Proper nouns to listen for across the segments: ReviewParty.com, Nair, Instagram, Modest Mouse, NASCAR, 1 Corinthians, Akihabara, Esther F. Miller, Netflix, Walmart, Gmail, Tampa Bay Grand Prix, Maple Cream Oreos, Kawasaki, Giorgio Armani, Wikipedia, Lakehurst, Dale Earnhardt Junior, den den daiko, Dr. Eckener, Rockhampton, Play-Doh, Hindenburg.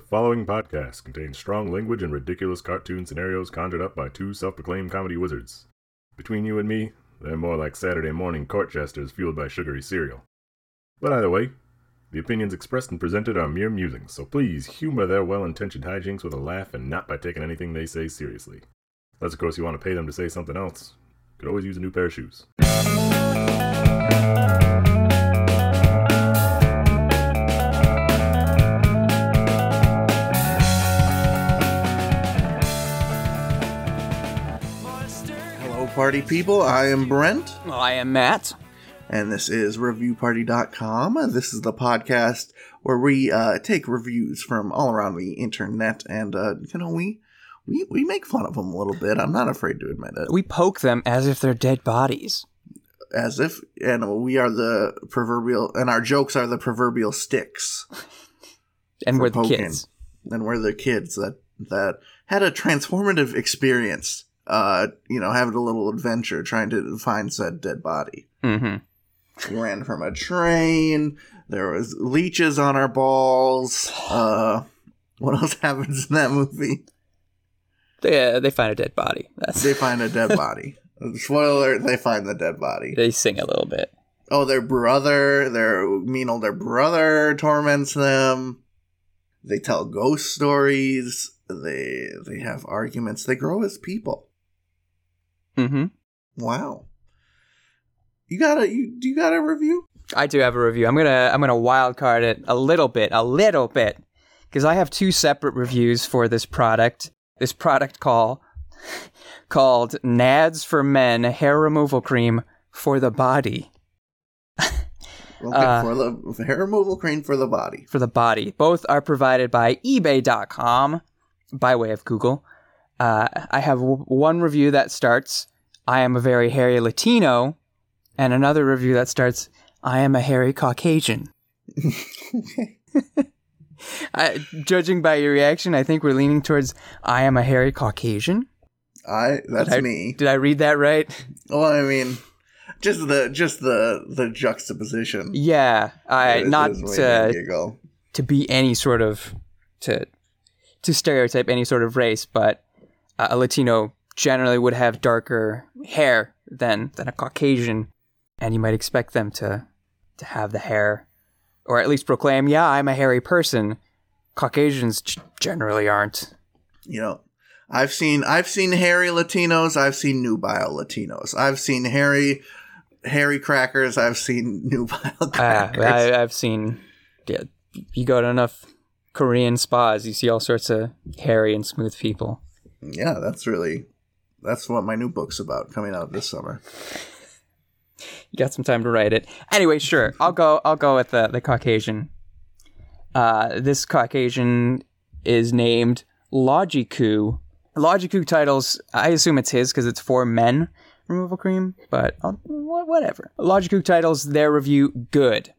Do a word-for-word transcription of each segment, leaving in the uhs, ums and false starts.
The following podcast contains strong language and ridiculous cartoon scenarios conjured up by two self-proclaimed comedy wizards. Between you and me, they're more like Saturday morning court jesters fueled by sugary cereal. But either way, the opinions expressed and presented are mere musings, so please humor their well-intentioned hijinks with a laugh and not by taking anything they say seriously. Unless, of course, you want to pay them to say something else. You could always use a new pair of shoes. Party people, I am Brent. I am Matt. And this is Review Party dot com. This is the podcast where we uh, take reviews from all around the internet and, uh, you know, we, we we make fun of them a little bit. I'm not afraid to admit it. We poke them as if they're dead bodies. As if, and we are the proverbial, and our jokes are the proverbial sticks. And we're the poking. kids. And we're the kids that, that had a transformative experience. Uh, you know, having a little adventure trying to find said dead body. Mm-hmm. Ran from a train. There was leeches on our balls. Uh, what else happens in that movie? They uh, they find a dead body. That's... They find a dead body. Spoiler: they find the dead body. They sing a little bit. Oh, their brother, their mean older brother torments them. They tell ghost stories. They they have arguments. They grow as people. Mm-hmm. Wow. You got a you do you got a review? I do have a review. I'm gonna I'm gonna wild card it a little bit, a little bit, because I have two separate reviews for this product. This product call called Nads for Men Hair Removal Cream for the Body. Okay, uh, for the hair removal cream for the body. For the body. Both are provided by eBay dot com by way of Google. Uh, I have w- one review that starts, I am a very hairy Latino, and another review that starts, I am a hairy Caucasian. I, judging by your reaction, I think we're leaning towards, I am a hairy Caucasian. I that's did I, me. Did I read that right? Well, I mean, just the just the, the juxtaposition. Yeah, I not to, to be any sort of to to stereotype any sort of race, but. A Latino generally would have darker hair than, than a Caucasian, and you might expect them to, to have the hair, or at least proclaim, yeah, I'm a hairy person. Caucasians g- generally aren't. You know, I've seen I've seen hairy Latinos. I've seen nubile Latinos. I've seen hairy hairy crackers. I've seen nubile crackers. Uh, I, I've seen, yeah, you go to enough Korean spas, you see all sorts of hairy and smooth people. Yeah, that's really, that's what my new book's about, coming out this summer. You got some time to write it. Anyway, sure, I'll go, I'll go with the, the Caucasian. Uh, this Caucasian is named Logiku. Logiku titles, I assume it's his because it's for men removal cream, but I'll, whatever. Logiku titles their review, good.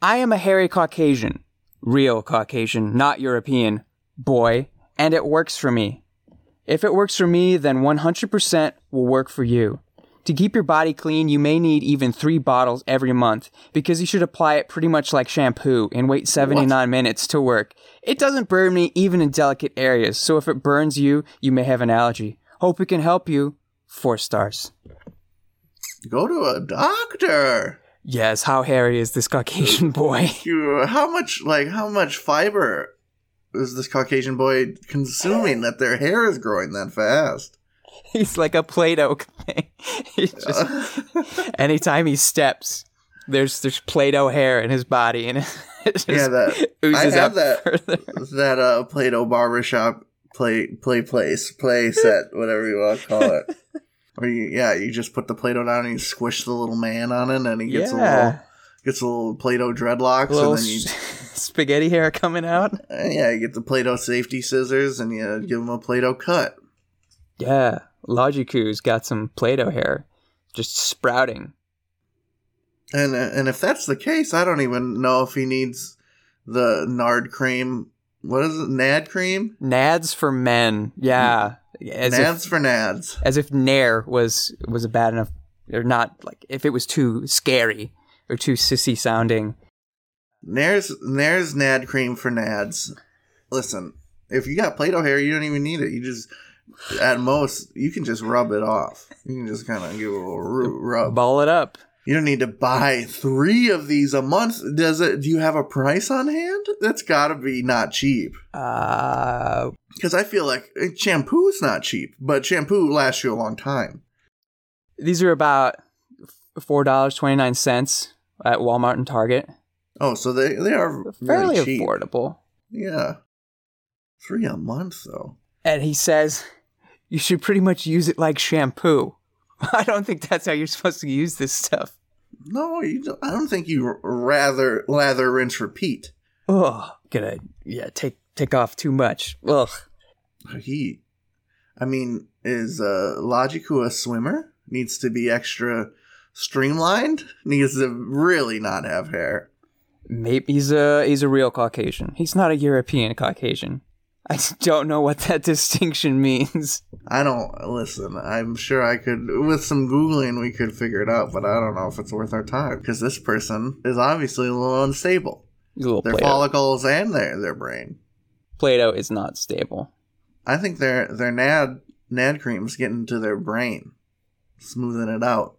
I am a hairy Caucasian, real Caucasian, not European, boy. And it works for me. If it works for me, then one hundred percent will work for you. To keep your body clean, you may need even three bottles every month because you should apply it pretty much like shampoo and wait seventy-nine what? minutes to work. It doesn't burn me even in delicate areas, so if it burns you, you may have an allergy. Hope it can help you. Four stars. Go to a doctor. Yes, how hairy is this Caucasian boy? How much, like, how much fiber is this Caucasian boy consuming that their hair is growing that fast? He's like a Play-Doh thing. He just, anytime he steps, there's there's Play-Doh hair in his body, and it just yeah, that, oozes I have up that further. That uh, Play-Doh barbershop play play place play set, whatever you want to call it. Or you, yeah, you just put the Play-Doh down and you squish the little man on it, and he gets yeah. a little. Gets a little Play-Doh dreadlocks, little and then you spaghetti hair coming out. Uh, yeah, you get the Play-Doh safety scissors, and you give him a Play-Doh cut. Yeah, Logiku's got some Play-Doh hair, just sprouting. And uh, and if that's the case, I don't even know if he needs the Nard cream. What is it? Nad cream? Nads for men. Yeah, as nads if, for nads. As if Nair was was a bad enough, or not like if it was too scary. Or too sissy sounding. Nair's, Nair's Nad cream for nads. Listen, if you got Play-Doh hair, you don't even need it. You just, at most, you can just rub it off. You can just kind of give it a little rub. Ball it up. You don't need to buy three of these a month. Does it? Do you have a price on hand? That's got to be not cheap. Uh, Because I feel like shampoo is not cheap, but shampoo lasts you a long time. These are about four dollars and twenty-nine cents at Walmart and Target. Oh, so they, they are fairly really affordable. Yeah. Three a month, though. And he says, you should pretty much use it like shampoo. I don't think that's how you're supposed to use this stuff. No, you don't. I don't think you rather lather, rinse, repeat. Oh, gonna yeah, take take off too much. Ugh. He, I mean, is uh, Logiku a swimmer? Needs to be extra streamlined. Needs to really not have hair. Maybe he's a he's a real Caucasian. He's not a European Caucasian. I don't know what that distinction means. I don't, listen, I'm sure I could, with some Googling, we could figure it out, but I don't know if it's worth our time, because this person is obviously a little unstable. A little their Play-Doh. Follicles and their, their brain. Play-Doh is not stable. I think their their nad, nad cream's getting to their brain, smoothing it out.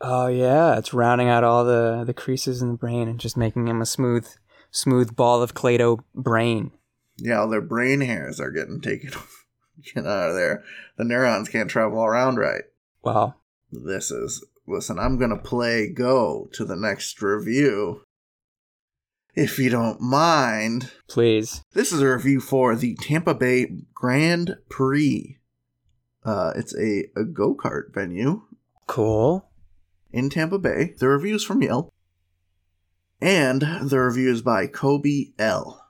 Oh, yeah, it's rounding out all the, the creases in the brain and just making them a smooth, smooth ball of Play-Doh brain. Yeah, all their brain hairs are getting taken get out of there. The neurons can't travel around right. Wow. This is... Listen, I'm going to play go to the next review. If you don't mind. Please. This is a review for the Tampa Bay Grand Prix. Uh, it's a, a go-kart venue. Cool. In Tampa Bay. The review is from Yelp. And the review is by Kobe L.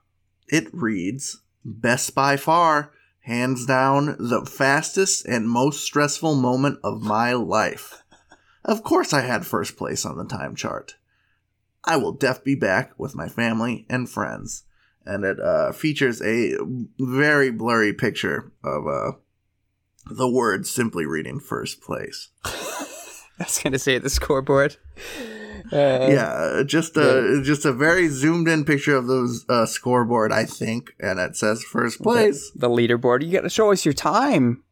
It reads, best by far, hands down, the fastest and most stressful moment of my life. Of course I had first place on the time chart. I will def be back with my family and friends. And it uh, features a very blurry picture of uh, the word simply reading first place. I was going to say the scoreboard. Uh, yeah, just a yeah. just a very zoomed in picture of the uh, scoreboard, I think, and it says first place. The, the leaderboard. You got to show us your time,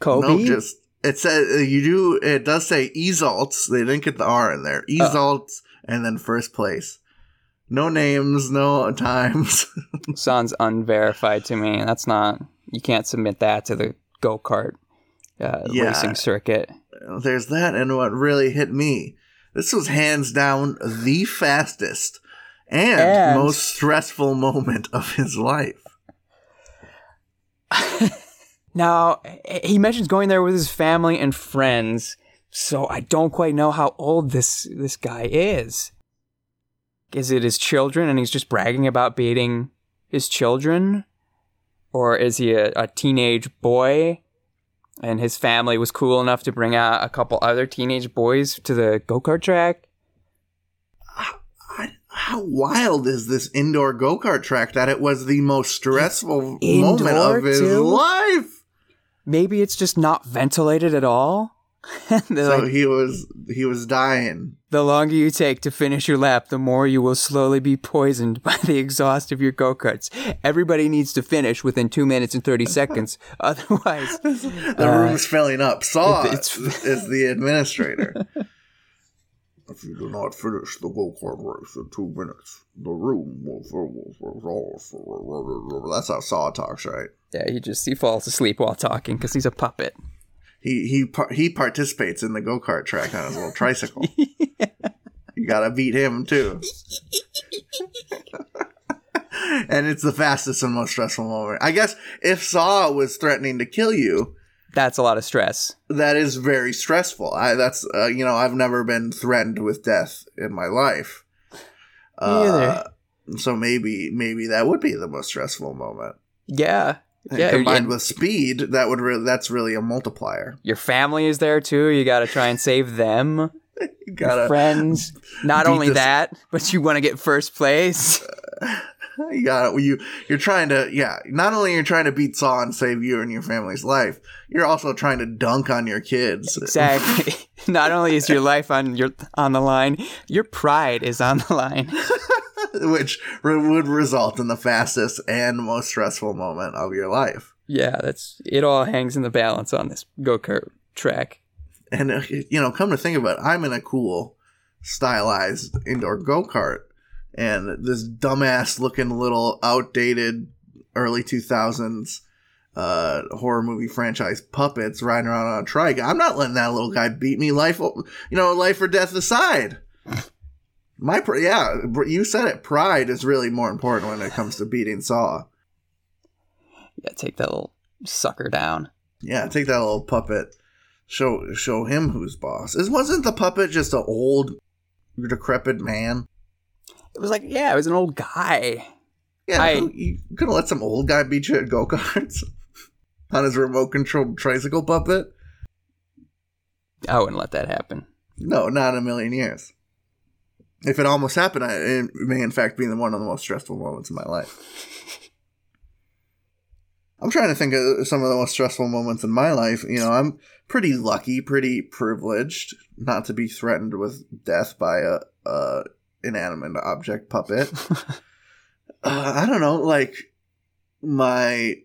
Kobe. No, just it says you do. It does say Ezalts. They didn't get the R in there. Ezalts, oh. And then first place. No names, no times. Sounds unverified to me. That's not. You can't submit that to the go kart uh, yeah. racing circuit. There's that, and what really hit me. This was hands down the fastest and, and most stressful moment of his life. Now, he mentions going there with his family and friends, so I don't quite know how old this, this guy is. Is it his children and he's just bragging about beating his children? Or is he a, a teenage boy? And his family was cool enough to bring out a couple other teenage boys to the go-kart track. How, how wild is this indoor go-kart track that it was the most stressful indoor moment of his too? life? Maybe it's just not ventilated at all. So like, he was he was dying. The longer you take to finish your lap, the more you will slowly be poisoned by the exhaust of your go-karts. Everybody needs to finish within two minutes and thirty seconds. Otherwise... the uh, room's filling up. Saw it's, it's, is the administrator. If you do not finish the go-kart race in two minutes, the room will fill. That's how Saw talks, right? Yeah, he just he falls asleep while talking because he's a puppet. He he he participates in the go-kart track on his little tricycle. Yeah. You gotta beat him, too. And it's the fastest and most stressful moment. I guess if Saw was threatening to kill you... That's a lot of stress. That is very stressful. I That's, uh, you know, I've never been threatened with death in my life. Uh, so maybe maybe that would be the most stressful moment. Yeah. And yeah, combined with speed, that would re- that's really a multiplier. Your family is there too. You got to try and save them. You gotta your friends. Not only this. that, but you want to get first place. Uh, you got you. You're trying to yeah. Not only you're trying to beat Saw and save you and your family's life, you're also trying to dunk on your kids. Exactly. Not only is your life on your on the line, your pride is on the line. which re- would result in the fastest and most stressful moment of your life. Yeah, that's it. All hangs in the balance on this go-kart track. And, you know, come to think of it, I'm in a cool stylized indoor go-kart, and this dumbass looking little outdated early two thousands uh, horror movie franchise puppets riding around on a trike. I'm not letting that little guy beat me, life, you know, life or death aside. My pr- yeah, you said it. Pride is really more important when it comes to beating Saw. Yeah, take that little sucker down. Yeah, take that little puppet. Show show him who's boss. It wasn't the puppet just an old, decrepit man? It was like, yeah, it was an old guy. Yeah, I, you gonna let some old guy beat you at go-karts on his remote-controlled tricycle puppet? I wouldn't let that happen. No, not in a million years. If it almost happened, I, it may in fact be one of the most stressful moments of my life. I'm trying to think of some of the most stressful moments in my life. You know, I'm pretty lucky, pretty privileged not to be threatened with death by a, a inanimate object puppet. uh, I don't know, like my,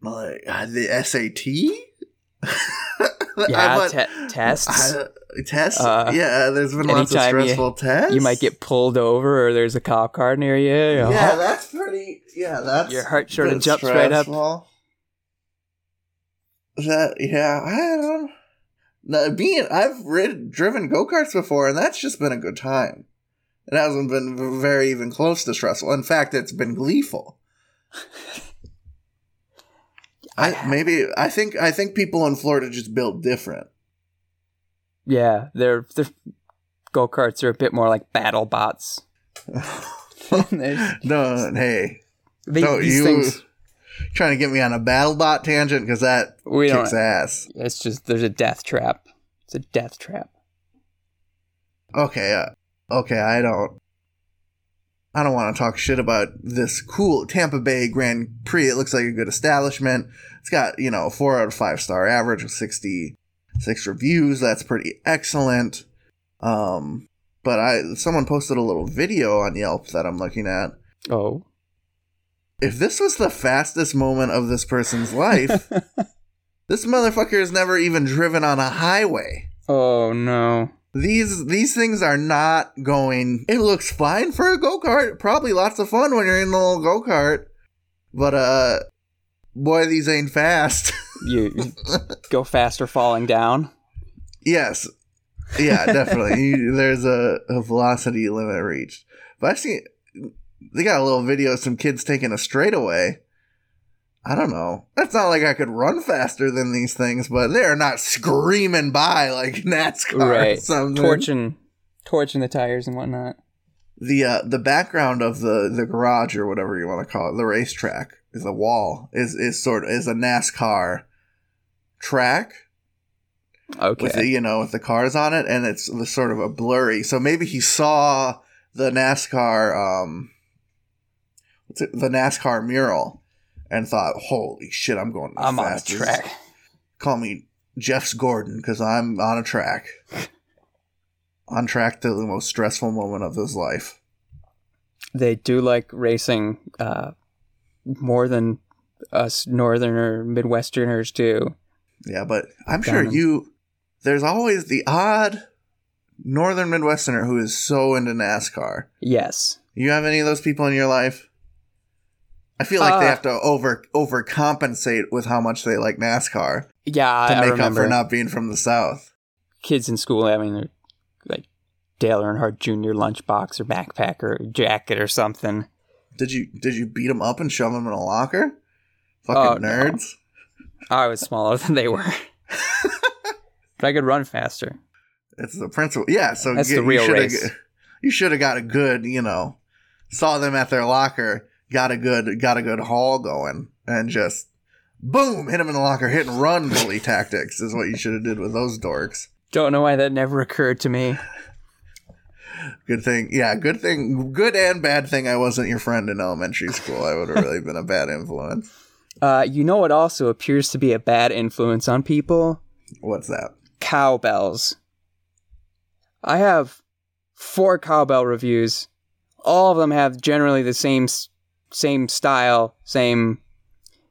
my uh, the S A T? Yeah, I, but, te- tests. I, tests? Uh, yeah, there's been lots of stressful you, tests. You might get pulled over or there's a cop car near you. you know. Yeah, that's pretty... Yeah, that's... Your heart sort of jumps stressful. Right up. That, yeah, I don't... Now, being, I've rid, driven go-karts before, and that's just been a good time. It hasn't been very even close to stressful. In fact, it's been gleeful. I, maybe I think I think people in Florida just built different. Yeah, their their go-karts are a bit more like battle bots. No, hey, they, no, these you things, trying to get me on a battle bot tangent because that we kicks don't, ass. It's just there's a death trap. It's a death trap. Okay, uh, okay, I don't. I don't want to talk shit about this cool Tampa Bay Grand Prix. It looks like a good establishment. It's got, you know, four out of five star average with sixty-six reviews. That's pretty excellent. Um, but I someone posted a little video on Yelp that I'm looking at. Oh. If this was the fastest moment of this person's life, this motherfucker has never even driven on a highway. Oh, no. These these things are not going... It looks fine for a go-kart. Probably lots of fun when you're in the little go-kart. But, uh... boy, these ain't fast. you, you go faster falling down? Yes. Yeah, definitely. you, there's a, a velocity limit reached. But I've seen... They got a little video of some kids taking a straightaway. I don't know. That's not like I could run faster than these things, but they are not screaming by like NASCAR right. or something. Torching, torching the tires and whatnot. The uh, the background of the, the garage or whatever you want to call it, the racetrack, is a wall. Is is sort of, is a NASCAR track. Okay. With the, you know, with the cars on it, and it's sort of a blurry. So maybe he saw the NASCAR um, what's it, the NASCAR mural. And thought, holy shit, I'm going the I'm fastest. On a track. Call me Jeff's Gordon, because I'm on a track. On track to the most stressful moment of his life. They do like racing uh, more than us northerner Midwesterners do. Yeah, but I'm Down sure in- you... There's always the odd northern Midwesterner who is so into NASCAR. Yes. You have any of those people in your life? I feel like uh, they have to over overcompensate with how much they like NASCAR. Yeah, to make I remember. up for not being from the South. Kids in school having their like Dale Earnhardt Junior lunchbox or backpack or jacket or something. Did you did you beat them up and shove them in a locker? Fucking oh, nerds! No. I was smaller than they were, but I could run faster. It's the principle. Yeah, so that's get, the real you race. You should have got a good, you know, saw them at their locker. Got a good got a good haul going and just boom, hit him in the locker, hit and run bully tactics is what you should have did with those dorks. Don't know why that never occurred to me. Good thing. Yeah, good thing. Good and bad thing I wasn't your friend in elementary school. I would have really been a bad influence. Uh, you know what also appears to be a bad influence on people? What's that? Cowbells. I have four cowbell reviews. all of them have generally the same same style, same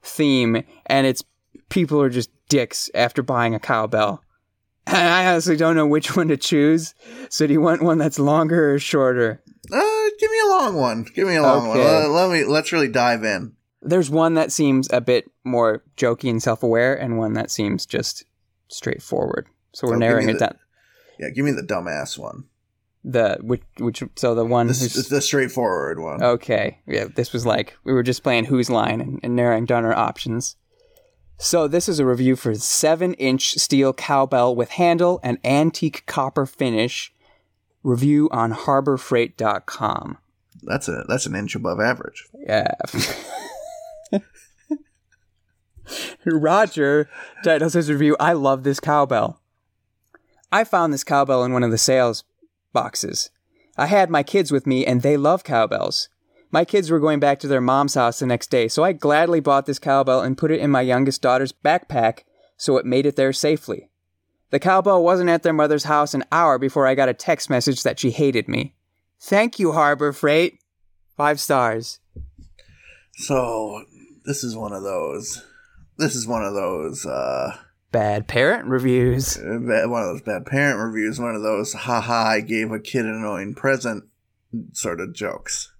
theme, and it's people are just dicks after buying a cowbell. And I honestly don't know which one to choose. So do you want one that's longer or shorter? Uh, give me a long one. Give me a long okay. one. Uh, let me let's really dive in. There's one that seems a bit more jokey and self-aware, and one that seems just straightforward. So we're oh, narrowing it the, down. Yeah, give me the dumbass one. The which which so the one the, who's, the straightforward one. Okay, yeah. This was like we were just playing Who's Line and, and narrowing down our options. So this is a review for seven-inch steel cowbell with handle and antique copper finish. Review on harbor freight dot com. That's a that's an inch above average. Yeah. Roger titles his review, "I love this cowbell. I found this cowbell in one of the sales boxes. I had my kids with me and they love cowbells. My kids were going back to their mom's house the next day, so I gladly bought this cowbell and put it in my youngest daughter's backpack so it made it there safely. The cowbell wasn't at their mother's house an hour before I got a text message that she hated me. Thank you, Harbor Freight. Five stars." So, this is one of those. This is one of those. Uh, bad parent reviews. One of those bad parent reviews. One of those, haha, I gave a kid an annoying present sort of jokes.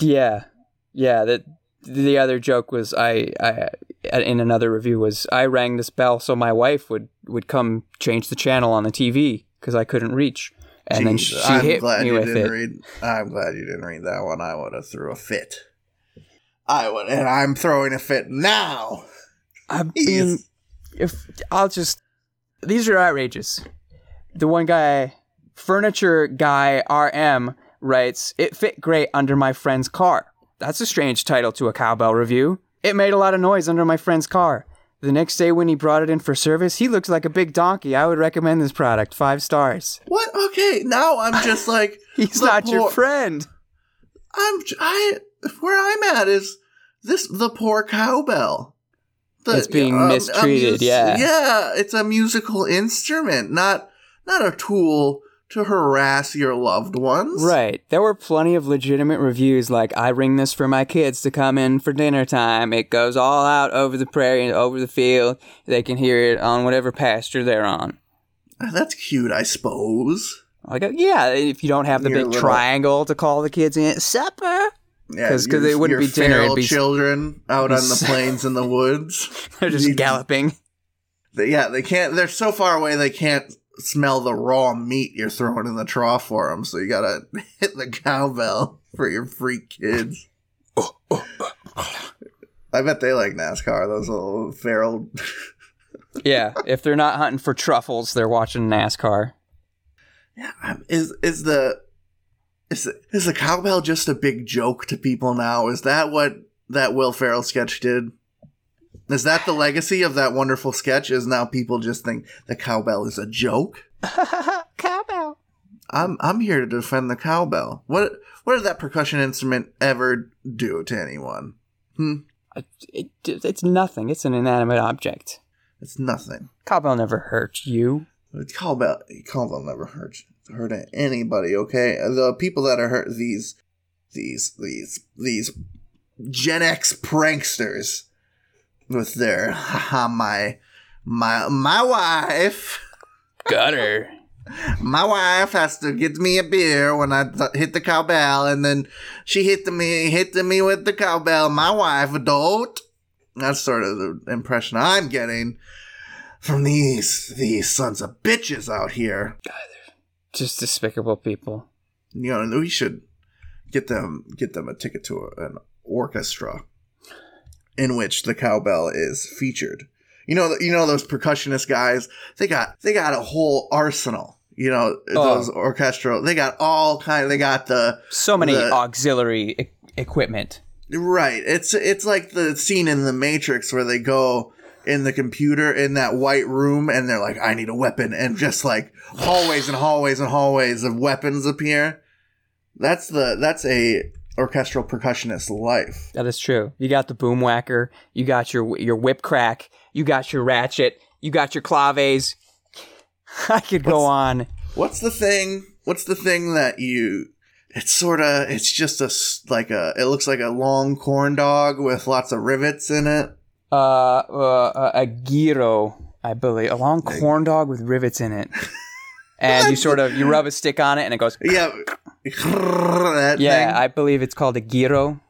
Yeah. Yeah. That the other joke was, I, I in another review was, I rang this bell so my wife would, would come change the channel on the T V because I couldn't reach. And Jeez, then she I'm hit glad me you with didn't it. Read, I'm glad you didn't read that one. I would have threw a fit. I would, and I'm throwing a fit now. I mean, if I'll just, these are outrageous. The one guy, furniture guy R M, writes, "It fit great under my friend's car." That's a strange title to a cowbell review. "It made a lot of noise under my friend's car. The next day when he brought it in for service, he looked like a big donkey. I would recommend this product. Five stars." What? Okay, now I'm just like... He's not poor, your friend. I'm... I... Where I'm at is this: the poor cowbell. The, it's being um, mistreated, mu- yeah. Yeah, it's a musical instrument, not not a tool to harass your loved ones. Right. There were plenty of legitimate reviews like, "I ring this for my kids to come in for dinner time. It goes all out over the prairie and over the field. They can hear it on whatever pasture they're on." That's cute, I suppose. I go, yeah, if you don't have the your big little... triangle to call the kids in, supper. Yeah, because they wouldn't be dinner. Feral be... children out on the plains and the woods. They're just you, galloping. They, yeah, they can't. They're so far away they can't smell the raw meat you're throwing in the trough for them. So you gotta hit the cowbell for your freak kids. Oh, oh, oh. I bet they like NASCAR. Those little feral. Yeah, if they're not hunting for truffles, they're watching NASCAR. Yeah, is is the. Is the, is the cowbell just a big joke to people now? Is that what that Will Ferrell sketch did? Is that the legacy of that wonderful sketch? Is now people just think the cowbell is a joke? Cowbell. I'm I'm here to defend the cowbell. What what did that percussion instrument ever do to anyone? Hmm? It, it, it's nothing. It's an inanimate object. It's nothing. Cowbell never hurt you. Cowbell cowbell never hurt you. Hurt anybody, okay? The people that are hurt, these, these, these, these Gen X pranksters with their, haha, my, my, my wife. Got her. My wife has to get me a beer when I th- hit the cowbell, and then she hit me, hit me with the cowbell. My wife, adult. That's sort of the impression I'm getting from these, these sons of bitches out here. God, just despicable people. You know, we should get them get them a ticket to a, an orchestra in which the cowbell is featured. You know, you know those percussionist guys. They got they got a whole arsenal. You know, oh. those orchestral. They got all kind. They got the so many the, auxiliary e- equipment. Right. It's it's like the scene in The Matrix where they go in the computer in that white room and they're like, I need a weapon, and just like hallways and hallways and hallways of weapons appear. That's the that's a orchestral percussionist life. That is true. You got the boom whacker, you got your your whip crack, you got your ratchet, you got your claves. I could what's, go on. What's the thing? What's the thing that you It's sort of, it's just a, like a, it looks like a long corn dog with lots of rivets in it. Uh, uh a gyro, I believe. A long corn dog with rivets in it. And you sort of, you rub a stick on it and it goes. Yeah. That yeah, thing. I believe it's called a gyro.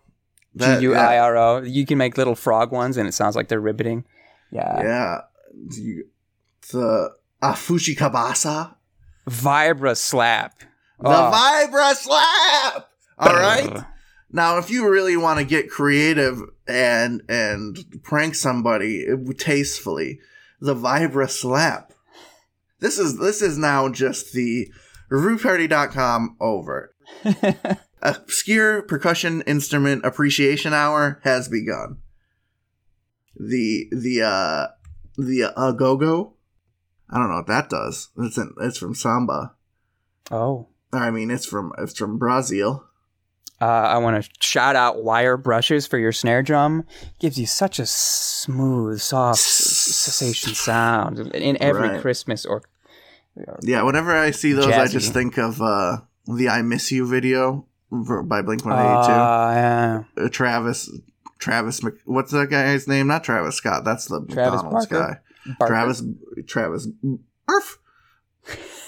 G U I R O. Yeah. You can make little frog ones and it sounds like they're ribbiting. Yeah. Yeah. The, the Afushi Kabasa. Vibra slap. The oh. Vibra slap. All right. Now, if you really want to get creative and and prank somebody tastefully, the Vibra slap. This is this is now just the Review Party dot com over. Obscure percussion instrument appreciation hour has begun. The the uh the agogo. I don't know what that does. It's in, it's from samba. Oh. I mean, it's from it's from Brazil. Uh, I want to shout out wire brushes for your snare drum. Gives you such a smooth, soft cessation sound in every right. Christmas or, or yeah. Whenever I see those, jazzy. I just think of uh, the "I Miss You" video by Blink one eighty-two. Uh, yeah. Travis, Travis, Mc, what's that guy's name? Not Travis Scott. That's the Travis McDonald's Barker. guy. Barker. Travis, Travis, Barf.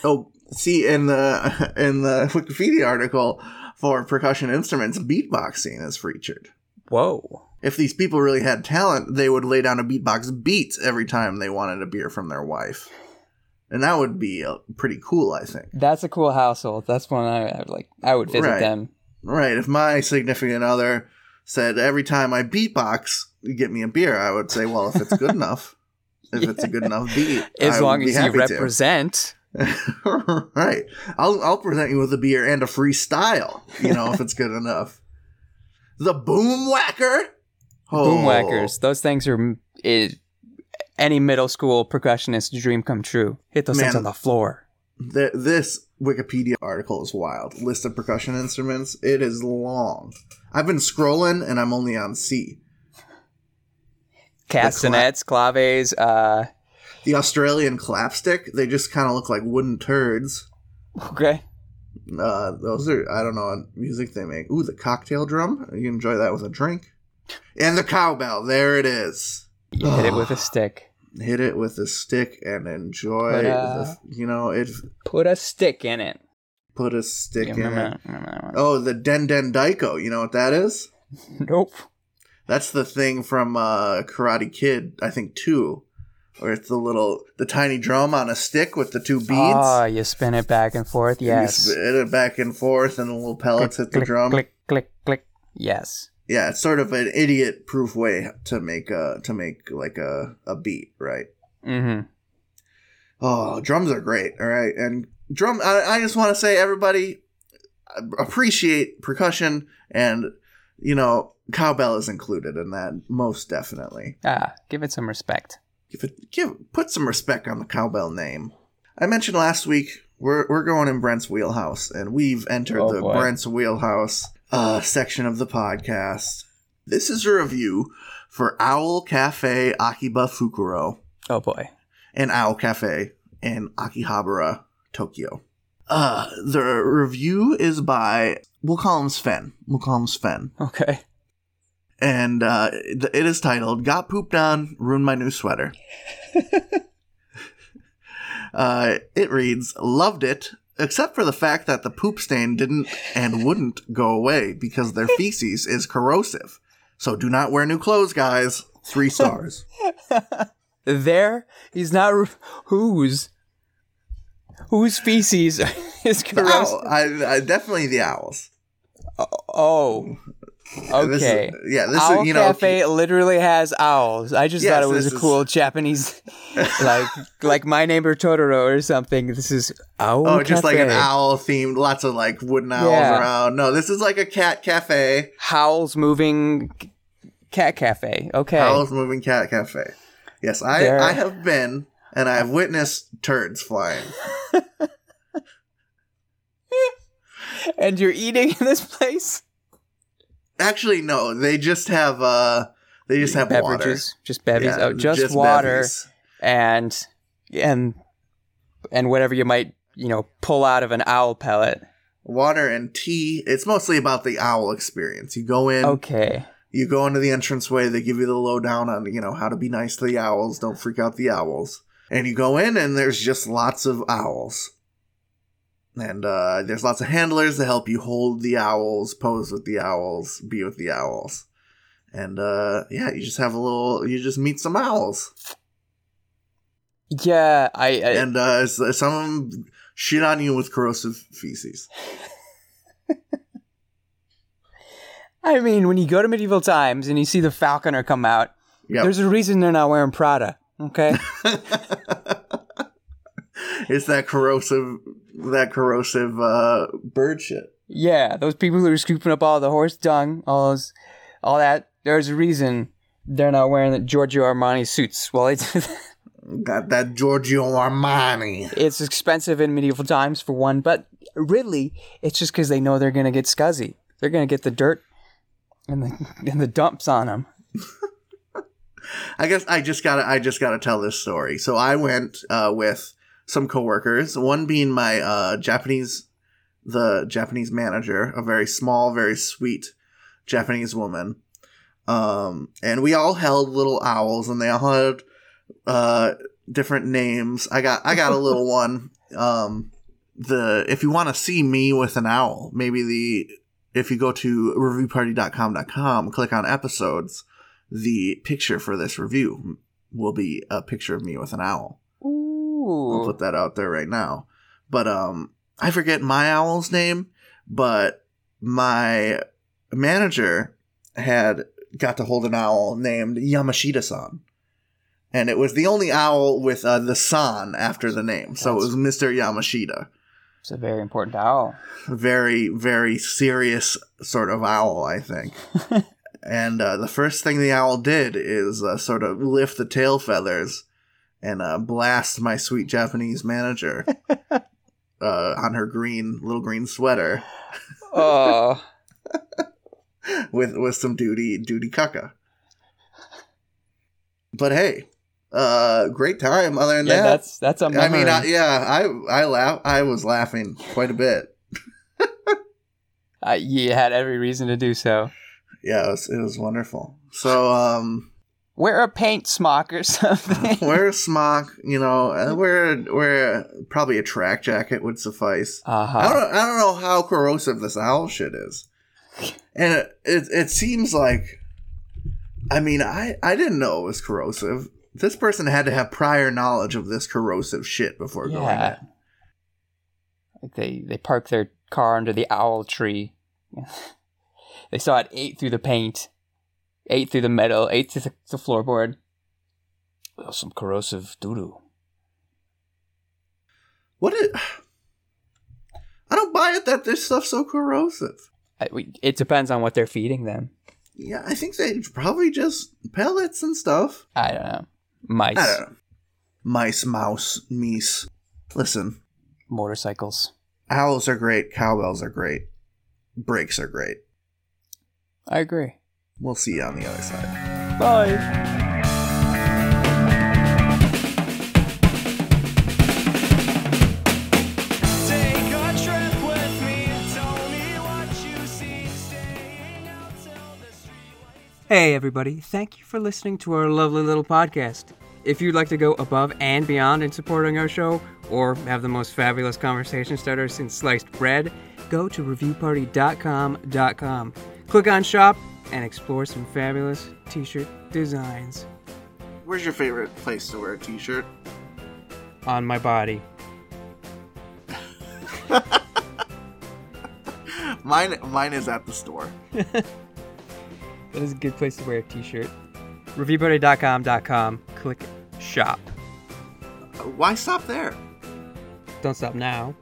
Oh. See in the in the Wikipedia article for percussion instruments, beatboxing is featured. Whoa! If these people really had talent, they would lay down a beatbox beat every time they wanted a beer from their wife, and that would be uh, pretty cool. I think that's a cool household. That's one I would like. I would visit right. them. Right. If my significant other said every time I beatbox, get me a beer, I would say, well, if it's good enough, if yeah. it's a good enough beat, as I long as you represent. To. Right. I'll I'll present you with a beer and a freestyle, you know, if it's good enough. The boom whacker. Oh. Boom whackers. Those things are it, any middle school percussionist's dream come true. Hit those Man, things on the floor. Th- this Wikipedia article is wild. List of percussion instruments. It is long. I've been scrolling and I'm only on C. Castanets, cla- claves, uh... the Australian clapstick, they just kind of look like wooden turds. Okay. Uh, those are, I don't know, music they make. Ooh, the cocktail drum. You enjoy that with a drink. And the cowbell. There it is. You hit it with a stick. Hit it with a stick and enjoy. Put a, the, you know, it. Put a stick in it. Put a stick yeah, in no, it. No, no, no, no. Oh, the den den daiko. You know what that is? Nope. That's the thing from uh, Karate Kid, I think, two. Or it's the little, the tiny drum on a stick with the two beads. Oh, you spin it back and forth, yes. You spin it back and forth and the little pellets click, hit the click, drum. Click, click, click, yes. Yeah, it's sort of an idiot-proof way to make, a, to make like, a, a beat, right? Mm-hmm. Oh, drums are great, all right? And drum, I, I just want to say, everybody, appreciate percussion and, you know, cowbell is included in that, most definitely. Ah, give it some respect. Give it, give, put some respect on the cowbell name. I mentioned last week we're we're going in Brent's wheelhouse, and we've entered oh, the boy. Brent's wheelhouse uh, section of the podcast. This is a review for Owl Cafe Akiba Fukurou. Oh boy! And Owl Cafe in Akihabara, Tokyo. Uh, the review is by we'll call him Sven. We'll call him Sven. Okay. And uh, it is titled, Got Pooped On, Ruined My New Sweater. uh, it reads, loved it, except for the fact that the poop stain didn't and wouldn't go away because their feces is corrosive. So do not wear new clothes, guys. Three stars. There, he's not, re- whose, whose feces is corrosive? The owl, I, I, definitely the owls. Oh. Okay. This is, yeah, this Owl is, you know, Cafe literally has owls. I just yes, thought it was a cool is... Japanese, like like My Neighbor Totoro or something. This is Owl Oh, just cafe. Like an owl themed, lots of like wooden owls yeah. around. No, this is like a cat cafe. Howl's Moving Cat Cafe. Okay. Howl's Moving Cat Cafe. Yes, I, there... I have been and I have witnessed turds flying. And you're eating in this place? Actually, no. They just have uh, they just have beverages, water. just beverages, yeah, oh, just, just water, beverages. and and and whatever you might you know pull out of an owl pellet. water and tea. It's mostly about the owl experience. You go in. Okay. You go into the entranceway. They give you the lowdown on, you know, how to be nice to the owls. Don't freak out the owls. And you go in and there's just lots of owls. And uh, there's lots of handlers to help you hold the owls, pose with the owls, be with the owls. And uh, yeah, you just have a little, you just meet some owls. Yeah, I... I and uh, some of them shit on you with corrosive feces. I mean, when you go to medieval times and you see the falconer come out, yep. There's a reason they're not wearing Prada, okay? It's that corrosive, that corrosive uh, bird shit. Yeah, those people who are scooping up all the horse dung, all those, all that, there's a reason they're not wearing the Giorgio Armani suits while they do that. Got that Giorgio Armani. It's expensive in medieval times, for one, but really, it's just because they know they're going to get scuzzy. They're going to get the dirt and the and the dumps on them. I guess I just gotta I just gotta tell this story. So I went uh, with some coworkers. One being my uh, Japanese, the Japanese manager, a very small, very sweet Japanese woman, um, and we all held little owls, and they all had. Uh, different names. I got I got a little one. Um, the if you want to see me with an owl, maybe the if you go to review party dot com, click on episodes, the picture for this review will be a picture of me with an owl. Ooh. I'll put that out there right now. But um, I forget my owl's name, but my manager had got to hold an owl named Yamashita-san. And it was the only owl with uh, the san after the name. So that's, it was Mister Yamashita. It's a very important owl. Very, very serious sort of owl, I think. And uh, the first thing the owl did is uh, sort of lift the tail feathers and uh, blast my sweet Japanese manager uh, on her green little green sweater. Oh. with with some duty, duty caca. But hey. Uh, great time. Other than yeah, that, that's that's a memory. I mean, I, yeah, I I laugh. I was laughing quite a bit. uh, you had every reason to do so. Yeah, it was, it was wonderful. So, um, wear a paint smock or something. Wear a smock. You know, wear wear probably a track jacket would suffice. Uh-huh. I don't I don't know how corrosive this owl shit is, and it it, it seems like. I mean, I, I didn't know it was corrosive. This person had to have prior knowledge of this corrosive shit before yeah. going in. Like they they parked their car under the owl tree. They saw it ate through the paint, ate through the metal, ate through the, the floorboard. Well, some corrosive doo-doo. What is... I don't buy it that this stuff's so corrosive. I, we, it depends on what they're feeding them. Yeah, I think they probably just pellets and stuff. I don't know. Mice. I don't know. Mice, mouse, meese. Listen. Motorcycles. Owls are great. Cowbells are great. Brakes are great. I agree. We'll see you on the other side. Bye. Hey everybody, thank you for listening to our lovely little podcast. If you'd like to go above and beyond in supporting our show, or have the most fabulous conversation starters since sliced bread, go to review party dot com. Click on shop and explore some fabulous t-shirt designs. Where's your favorite place to wear a t-shirt? On my body. mine, mine is at the store. That is a good place to wear a t-shirt. review buddy dot com dot com. Click shop. Why stop there? Don't stop now.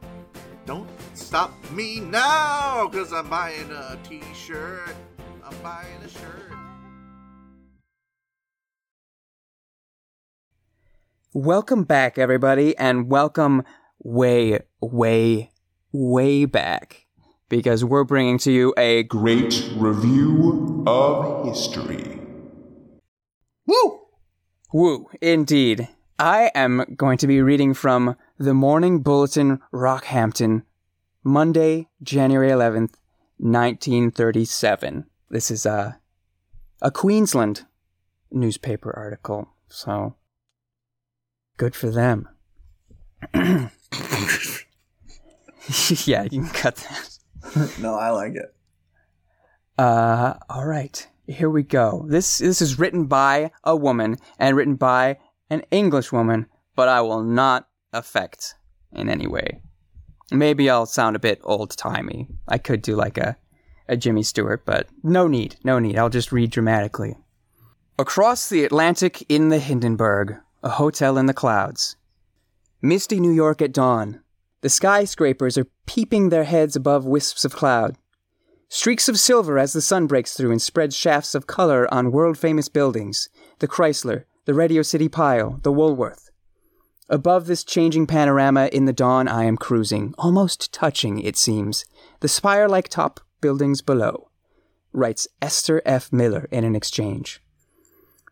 Don't stop me now, because I'm buying a t-shirt. I'm buying a shirt. Welcome back, everybody, and welcome way, way, way back. Because we're bringing to you a great review of history. Woo! Woo, indeed. I am going to be reading from the Morning Bulletin, Rockhampton, Monday, January eleventh, nineteen thirty-seven. This is a, a Queensland newspaper article, so good for them. Yeah, you can cut that. No, I like it. Uh, all right, here we go. This this is written by a woman and written by an English woman, but I will not affect in any way. Maybe I'll sound a bit old-timey. I could do like a, a Jimmy Stewart, but no need, no need. I'll just read dramatically. Across the Atlantic in the Hindenburg, a hotel in the clouds. Misty New York at dawn. The skyscrapers are peeping their heads above wisps of cloud. Streaks of silver as the sun breaks through and spreads shafts of color on world-famous buildings. The Chrysler, the Radio City Pile, the Woolworth. Above this changing panorama in the dawn I am cruising, almost touching, it seems, the spire-like top buildings below, writes Esther F. Miller in an exchange.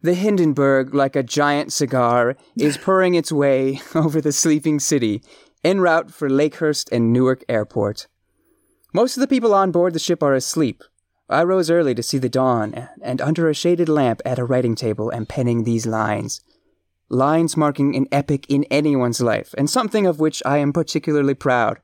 The Hindenburg, like a giant cigar, is purring its way over the sleeping city, en route for Lakehurst and Newark Airport. Most of the people on board the ship are asleep. I rose early to see the dawn, and under a shaded lamp at a writing table am penning these lines. Lines marking an epoch in anyone's life, and something of which I am particularly proud.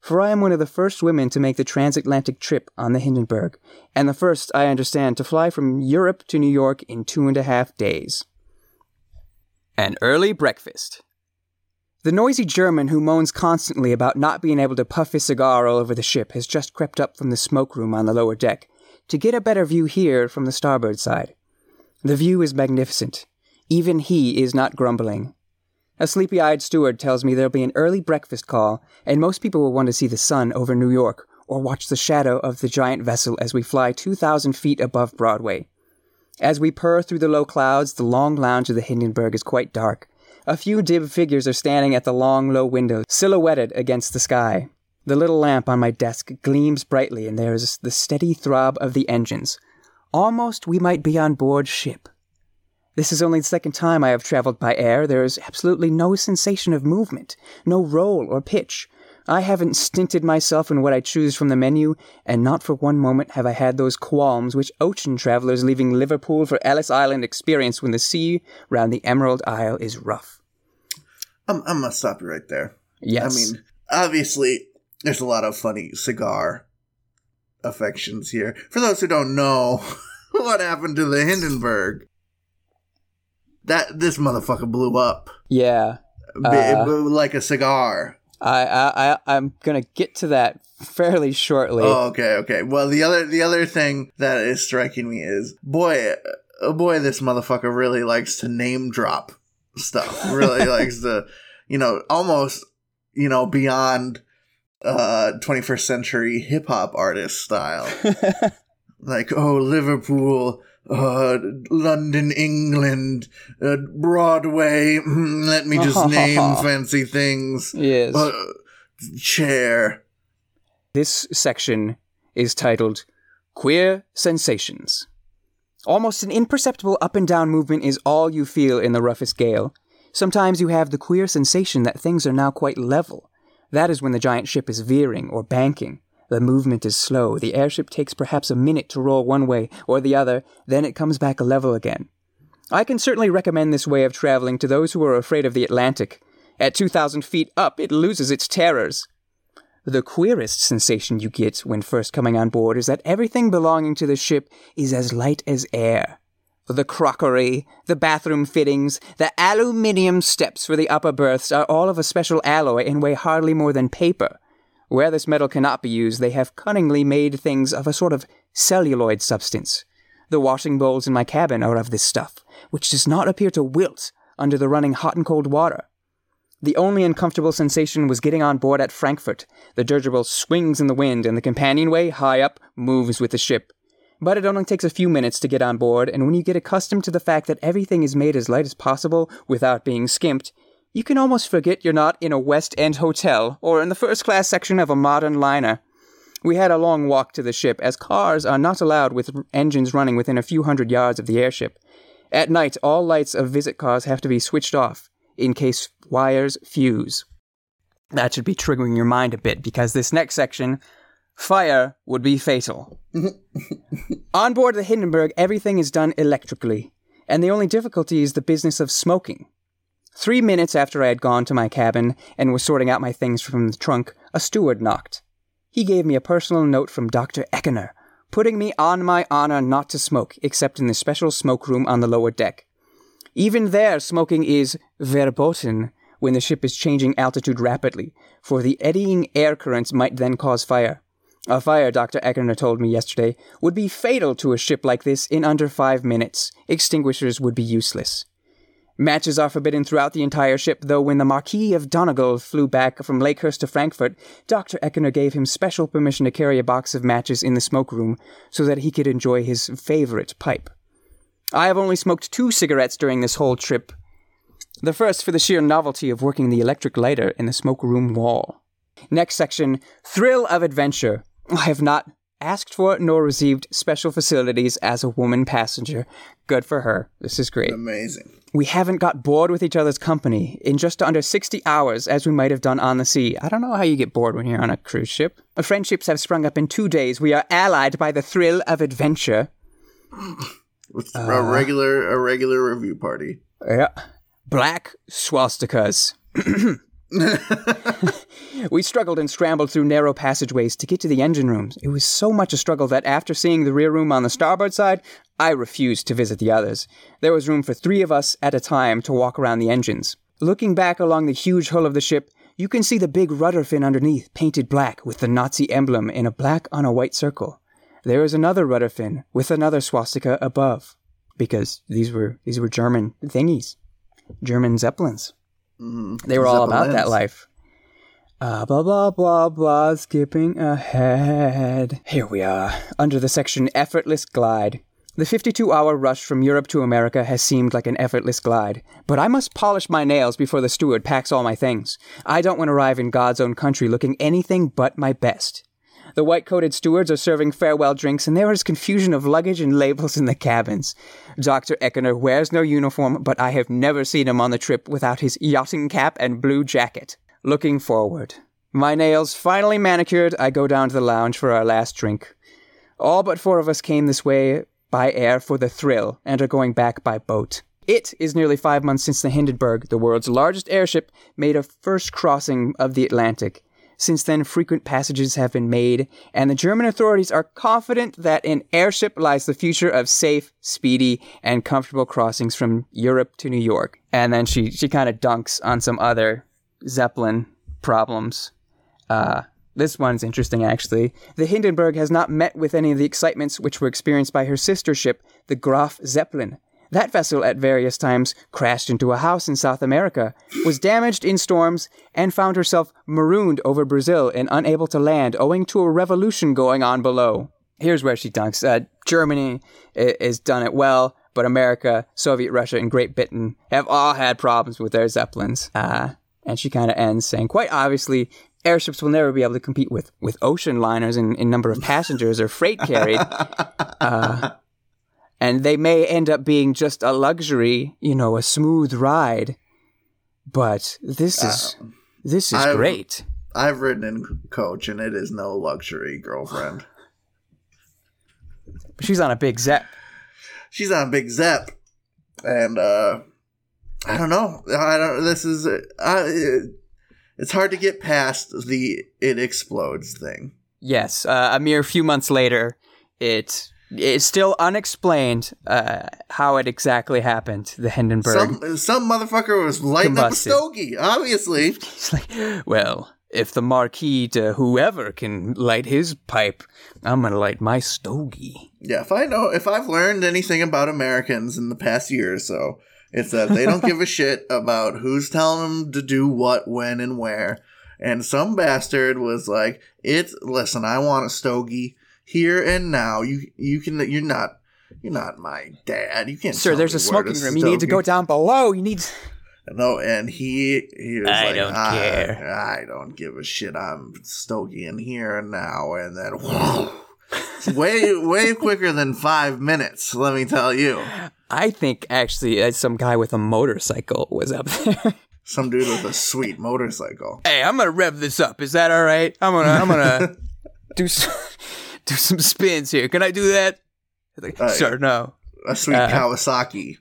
For I am one of the first women to make the transatlantic trip on the Hindenburg, and the first, I understand, to fly from Europe to New York in two and a half days. An early breakfast. The noisy German who moans constantly about not being able to puff his cigar all over the ship has just crept up from the smoke room on the lower deck, to get a better view here from the starboard side. The view is magnificent. Even he is not grumbling. A sleepy-eyed steward tells me there'll be an early breakfast call, and most people will want to see the sun over New York, or watch the shadow of the giant vessel as we fly two thousand feet above Broadway. As we purr through the low clouds, the long lounge of the Hindenburg is quite dark. A few dim figures are standing at the long, low window, silhouetted against the sky. The little lamp on my desk gleams brightly, and there is the steady throb of the engines. Almost we might be on board ship. This is only the second time I have traveled by air. There is absolutely no sensation of movement, no roll or pitch. I haven't stinted myself in what I choose from the menu, and not for one moment have I had those qualms which ocean travelers leaving Liverpool for Ellis Island experience when the sea round the Emerald Isle is rough. I'm, I'm going to stop you right there. Yes. I mean, obviously, there's a lot of funny cigar affections here. For those who don't know what happened to the Hindenburg. That this motherfucker blew up. Yeah, uh, it blew like a cigar. I, I, I, I'm gonna get to that fairly shortly. Oh, okay, okay. Well, the other, the other thing that is striking me is, boy, oh boy, this motherfucker really likes to name drop stuff. Really likes to, you know, almost, you know, beyond, uh, twenty-first century hip hop artist style. Like, oh, Liverpool. Uh, London, England, uh, Broadway, let me just name fancy things. Yes. Uh, chair. This section is titled Queer Sensations. Almost an imperceptible up and down movement is all you feel in the roughest gale. Sometimes you have the queer sensation that things are now quite level. That is when the giant ship is veering or banking. The movement is slow. The airship takes perhaps a minute to roll one way or the other, then it comes back a level again. I can certainly recommend this way of traveling to those who are afraid of the Atlantic. At two thousand feet up, it loses its terrors. The queerest sensation you get when first coming on board is that everything belonging to the ship is as light as air. The crockery, the bathroom fittings, the aluminium steps for the upper berths are all of a special alloy and weigh hardly more than paper. Where this metal cannot be used, they have cunningly made things of a sort of celluloid substance. The washing bowls in my cabin are of this stuff, which does not appear to wilt under the running hot and cold water. The only uncomfortable sensation was getting on board at Frankfurt. The dirigible swings in the wind, and the companionway, high up, moves with the ship. But it only takes a few minutes to get on board, and when you get accustomed to the fact that everything is made as light as possible without being skimped, you can almost forget you're not in a West End hotel or in the first-class section of a modern liner. We had a long walk to the ship, as cars are not allowed with engines running within a few hundred yards of the airship. At night, all lights of visit cars have to be switched off, in case wires fuse. that should be triggering your mind a bit, because this next section, fire would be fatal. On board the Hindenburg, everything is done electrically, and the only difficulty is the business of smoking. Three minutes after I had gone to my cabin and was sorting out my things from the trunk, a steward knocked. He gave me a personal note from Doctor Eckener, putting me on my honor not to smoke, except in the special smoke room on the lower deck. Even there, smoking is verboten when the ship is changing altitude rapidly, for the eddying air currents might then cause fire. A fire, Doctor Eckener told me yesterday, would be fatal to a ship like this in under five minutes. Extinguishers would be useless. Matches are forbidden throughout the entire ship, though when the Marquis of Donegal flew back from Lakehurst to Frankfurt, Doctor Eckener gave him special permission to carry a box of matches in the smoke room so that he could enjoy his favorite pipe. I have only smoked two cigarettes during this whole trip, the first for the sheer novelty of working the electric lighter in the smoke room wall. Next section, Thrill of Adventure. I have not asked for nor received special facilities as a woman passenger. Good for her. This is great. Amazing. We haven't got bored with each other's company in just under sixty hours as we might have done on the sea. I don't know how you get bored when you're on a cruise ship. Our friendships have sprung up in two days. We are allied by the thrill of adventure. It's uh, a regular, a regular review party. Yeah. Black swastikas. We struggled and scrambled through narrow passageways to get to the engine rooms. It was so much a struggle that after seeing the rear room on the starboard side, I refused to visit the others. There was room for three of us at a time to walk around the engines. Looking back along the huge hull of the ship, you can see the big rudder fin underneath, painted black with the Nazi emblem in a black on a white circle. There is another rudder fin with another swastika above, because these were these were German thingies, German Zeppelins. Mm-hmm. They were all about that life. Uh, blah, blah, blah, blah, skipping ahead. Here we are, under the section Effortless Glide. The fifty-two hour rush from Europe to America has seemed like an effortless glide, but I must polish my nails before the steward packs all my things. I don't want to arrive in God's own country looking anything but my best. The white-coated stewards are serving farewell drinks, and there is confusion of luggage and labels in the cabins. Doctor Eckener wears no uniform, but I have never seen him on the trip without his yachting cap and blue jacket. Looking forward. My nails finally manicured, I go down to the lounge for our last drink. All but four of us came this way by air for the thrill, and are going back by boat. It is nearly five months since the Hindenburg, the world's largest airship, made a first crossing of the Atlantic. Since then, frequent passages have been made, and the German authorities are confident that in airship lies the future of safe, speedy, and comfortable crossings from Europe to New York. And then she, she kind of dunks on some other Zeppelin problems. Uh, this one's interesting, actually. The Hindenburg has not met with any of the excitements which were experienced by her sister ship, the Graf Zeppelin. That vessel at various times crashed into a house in South America, was damaged in storms, and found herself marooned over Brazil and unable to land owing to a revolution going on below. Here's where she dunks. Uh, Germany has done it well, but America, Soviet Russia, and Great Britain have all had problems with their Zeppelins. Uh, and she kind of ends saying, quite obviously, airships will never be able to compete with, with ocean liners in, in number of passengers or freight carried. Uh And they may end up being just a luxury, you know, a smooth ride. But this is uh, this is I've, great. I've ridden in coach, and it is no luxury, girlfriend. But she's on a big Zep. She's on a big Zep, and uh, I don't know. I don't. This is. I, it, it's hard to get past the "it explodes" thing. Yes, uh, a mere few months later, it. It's still unexplained uh, how it exactly happened, the Hindenburg. Some, some motherfucker was lighting combusted. Up a stogie, obviously. He's like, well, if the Marquis to whoever can light his pipe, I'm going to light my stogie. Yeah, if I know, if I've learned anything about Americans in the past year or so, it's that they don't give a shit about who's telling them to do what, when, and where. And some bastard was like, "It's listen, I want a stogie. Here and now, you you can you're not you're not my dad. You can't." Sir, there's a smoking room. You need to go down below. You need. To... No, and he he was I like, don't I, care. I don't give a shit. I'm stogie in here and now, and then whoa, way way quicker than five minutes. Let me tell you. I think actually, some guy with a motorcycle was up there. Some dude with a sweet motorcycle. Hey, I'm gonna rev this up. Is that all right? I'm gonna I'm gonna do some, do some spins here. Can I do that? Like, uh, sure, no. A sweet uh, Kawasaki.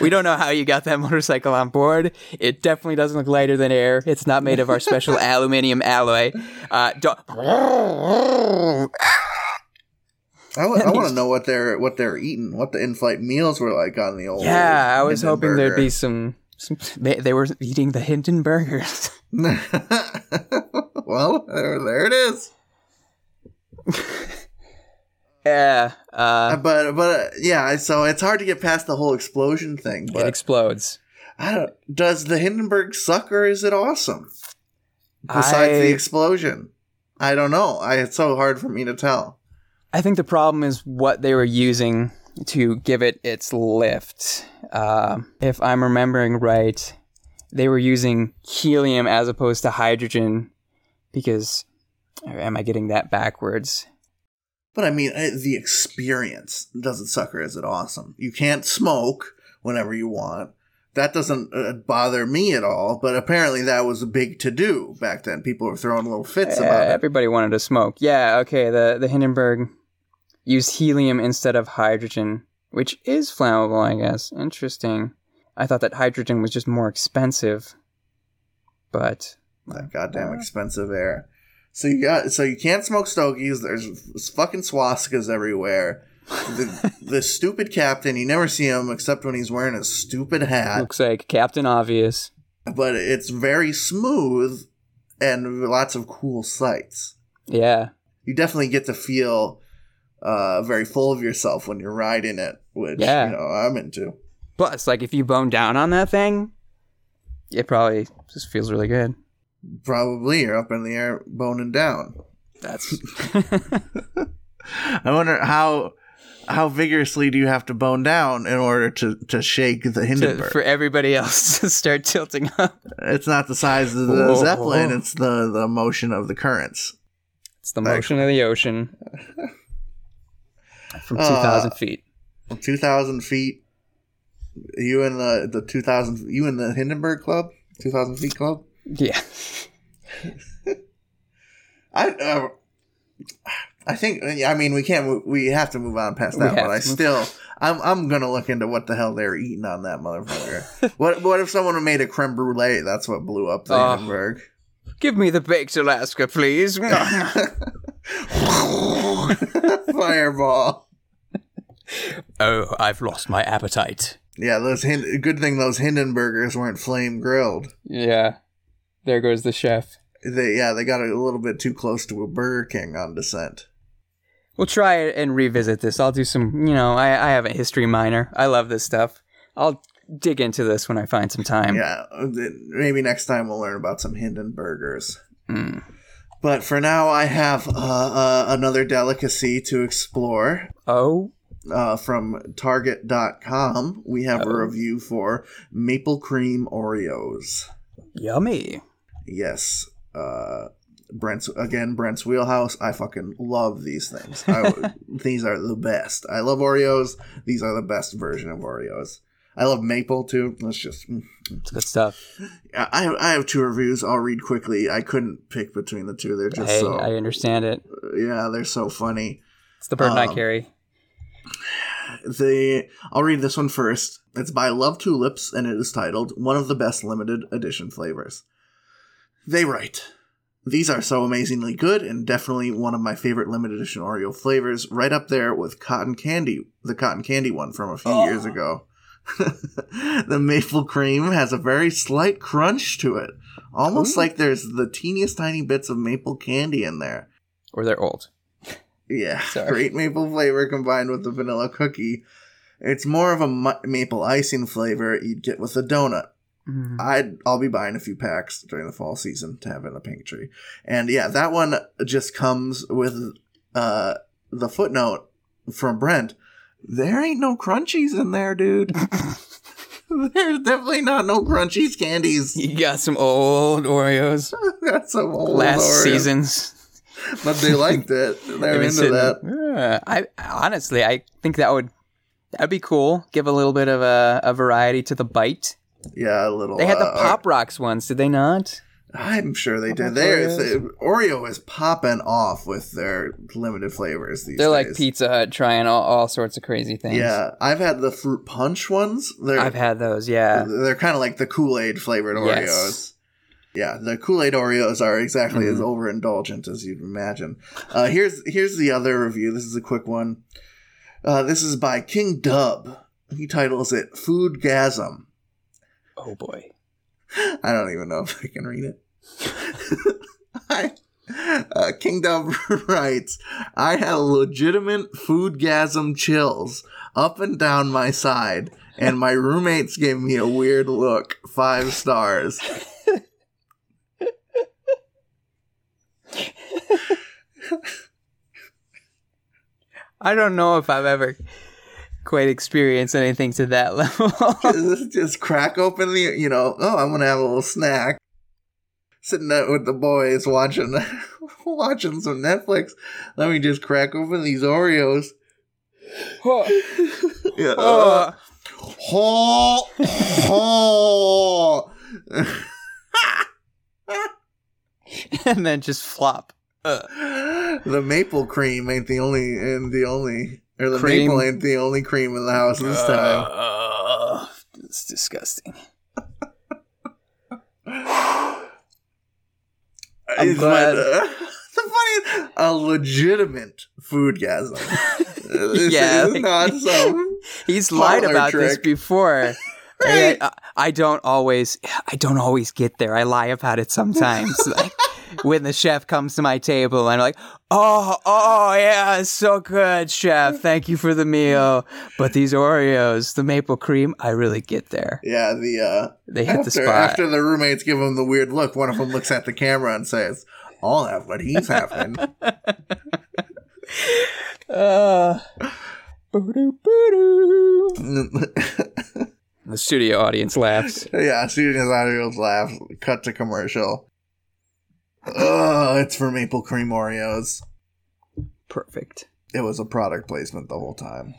We don't know how you got that motorcycle on board. It definitely doesn't look lighter than air. It's not made of our special aluminum alloy. Uh, don't... I, w- I want to know what they're what they're eating, what the in-flight meals were like on the old. Yeah, I was hoping there'd be some. some they, they were eating the Hindenburgers. Well, there, there it is. Yeah, uh, but but uh, yeah. So it's hard to get past the whole explosion thing. But it explodes. I don't. Does the Hindenburg suck or is it awesome? Besides I, the explosion, I don't know. I, it's so hard for me to tell. I think the problem is what they were using to give it its lift. Uh, if I'm remembering right, they were using helium as opposed to hydrogen, because am I getting that backwards? But I mean, the experience doesn't suck or is it awesome? You can't smoke whenever you want. That doesn't uh, bother me at all, but apparently that was a big to-do back then. People were throwing little fits uh, about it. Everybody wanted to smoke. Yeah, okay, the, the Hindenburg used helium instead of hydrogen, which is flammable, I guess. Interesting. I thought that hydrogen was just more expensive, but... That goddamn uh, expensive air. So you got so you can't smoke stogies. There's fucking swastikas everywhere. The, the stupid captain, you never see him except when he's wearing a stupid hat. Looks like Captain Obvious. But it's very smooth and lots of cool sights. Yeah. You definitely get to feel uh, very full of yourself when you're riding it, which yeah. you know, I'm into. Plus, like if you bone down on that thing, it probably just feels really good. Probably you're up in the air boning down. That's I wonder how how vigorously do you have to bone down in order to, to shake the Hindenburg to, for everybody else to start tilting up. It's not the size of the whoa, Zeppelin, whoa. It's the, the motion of the currents. It's the motion like, of the ocean. From two thousand uh, feet. From two thousand feet. You in the, the two thousand you in the Hindenburg Club? Two thousand feet club? Yeah, I uh, I think I mean we can't we have to move on past that one. I still I'm I'm gonna look into what the hell they were eating on that motherfucker. what what if someone made a creme brulee? That's what blew up the uh, Hindenburg. Give me the baked Alaska, please. Fireball. Oh, I've lost my appetite. Yeah, those Hind- good thing those Hindenburgers weren't flame grilled. Yeah. There goes the chef. They, yeah, they got a little bit too close to a Burger King on Descent. We'll try and revisit this. I'll do some, you know, I, I have a history minor. I love this stuff. I'll dig into this when I find some time. Yeah, maybe next time we'll learn about some Hindenburgers. Mm. But for now, I have uh, uh, another delicacy to explore. Oh. Uh, from Target dot com, we have oh. a review for Maple Cream Oreos. Yummy. Yes. Uh, Brent's again, Brent's wheelhouse. I fucking love these things. I, these are the best. I love Oreos. These are the best version of Oreos. I love maple, too. That's just... It's good stuff. I, I have two reviews. I'll read quickly. I couldn't pick between the two. They're just I, so... I understand it. Yeah, they're so funny. It's the burden um, I carry. The I'll read this one first. It's by Love Tulips, and it is titled, One of the Best Limited Edition Flavors. They write, these are so amazingly good and definitely one of my favorite limited edition Oreo flavors, right up there with cotton candy, the cotton candy one from a few oh. years ago. The maple cream has a very slight crunch to it, almost Ooh. like there's the teeniest tiny bits of maple candy in there. Or they're old. Yeah, Sorry. Great maple flavor combined with the vanilla cookie. It's more of a mu- maple icing flavor you'd get with a donut. Mm. I'd, I'll be buying a few packs during the fall season to have in the pink tree. And yeah, that one just comes with uh, the footnote from Brent. There ain't no crunchies in there, dude. There's definitely not no crunchies candies. You got some old Oreos. Got some old Last Oreos. season's. But they liked it. They're into sitting, that. Yeah. I honestly, I think that would that'd be cool. Give a little bit of a, a variety to the bite. Yeah, a little. They had the uh, Pop Rocks ones, did they not? I'm sure they did. They're, they, Oreo is popping off with their limited flavors these They're days. They're like Pizza Hut trying all, all sorts of crazy things. Yeah. I've had the fruit punch ones. They're, I've had those, yeah. They're kind of like the Kool-Aid flavored Oreos. Yes. Yeah, the Kool-Aid Oreos are exactly mm-hmm. as overindulgent as you'd imagine. Uh, here's, here's the other review. This is a quick one. Uh, this is by King Dub. He titles it Foodgasm. Oh, boy. I don't even know if I can read it. I, uh, Kingdom writes, I had legitimate foodgasm chills up and down my side, and my roommates gave me a weird look. Five stars. I don't know if I've ever... quite experience anything to that level. just, just crack open the, you know, oh, I'm gonna have a little snack. Sitting out with the boys watching watching some Netflix. Let me just crack open these Oreos. Huh. Yeah. Uh. Oh. Oh. And then just flop. Uh. The maple cream ain't the only and the only. Or the cream. Maple ain't the only cream in the house this uh, time. Uh, it's disgusting. I'm glad. The funniest, a legitimate foodgasm. This yeah, is like, not some. He's lied about trick. This before. Right? I, I don't always. I don't always get there. I lie about it sometimes. Like, when the chef comes to my table, I'm like, oh, oh, yeah, it's so good, chef. Thank you for the meal. But these Oreos, the maple cream, I really get there. Yeah, the uh, they hit after, the spot. After the roommates give them the weird look, one of them looks at the camera and says, I'll have what he's having. uh, the studio audience laughs. Yeah, studio audience laughs. Cut to commercial. Oh, it's for Maple Cream Oreos. Perfect. It was a product placement the whole time.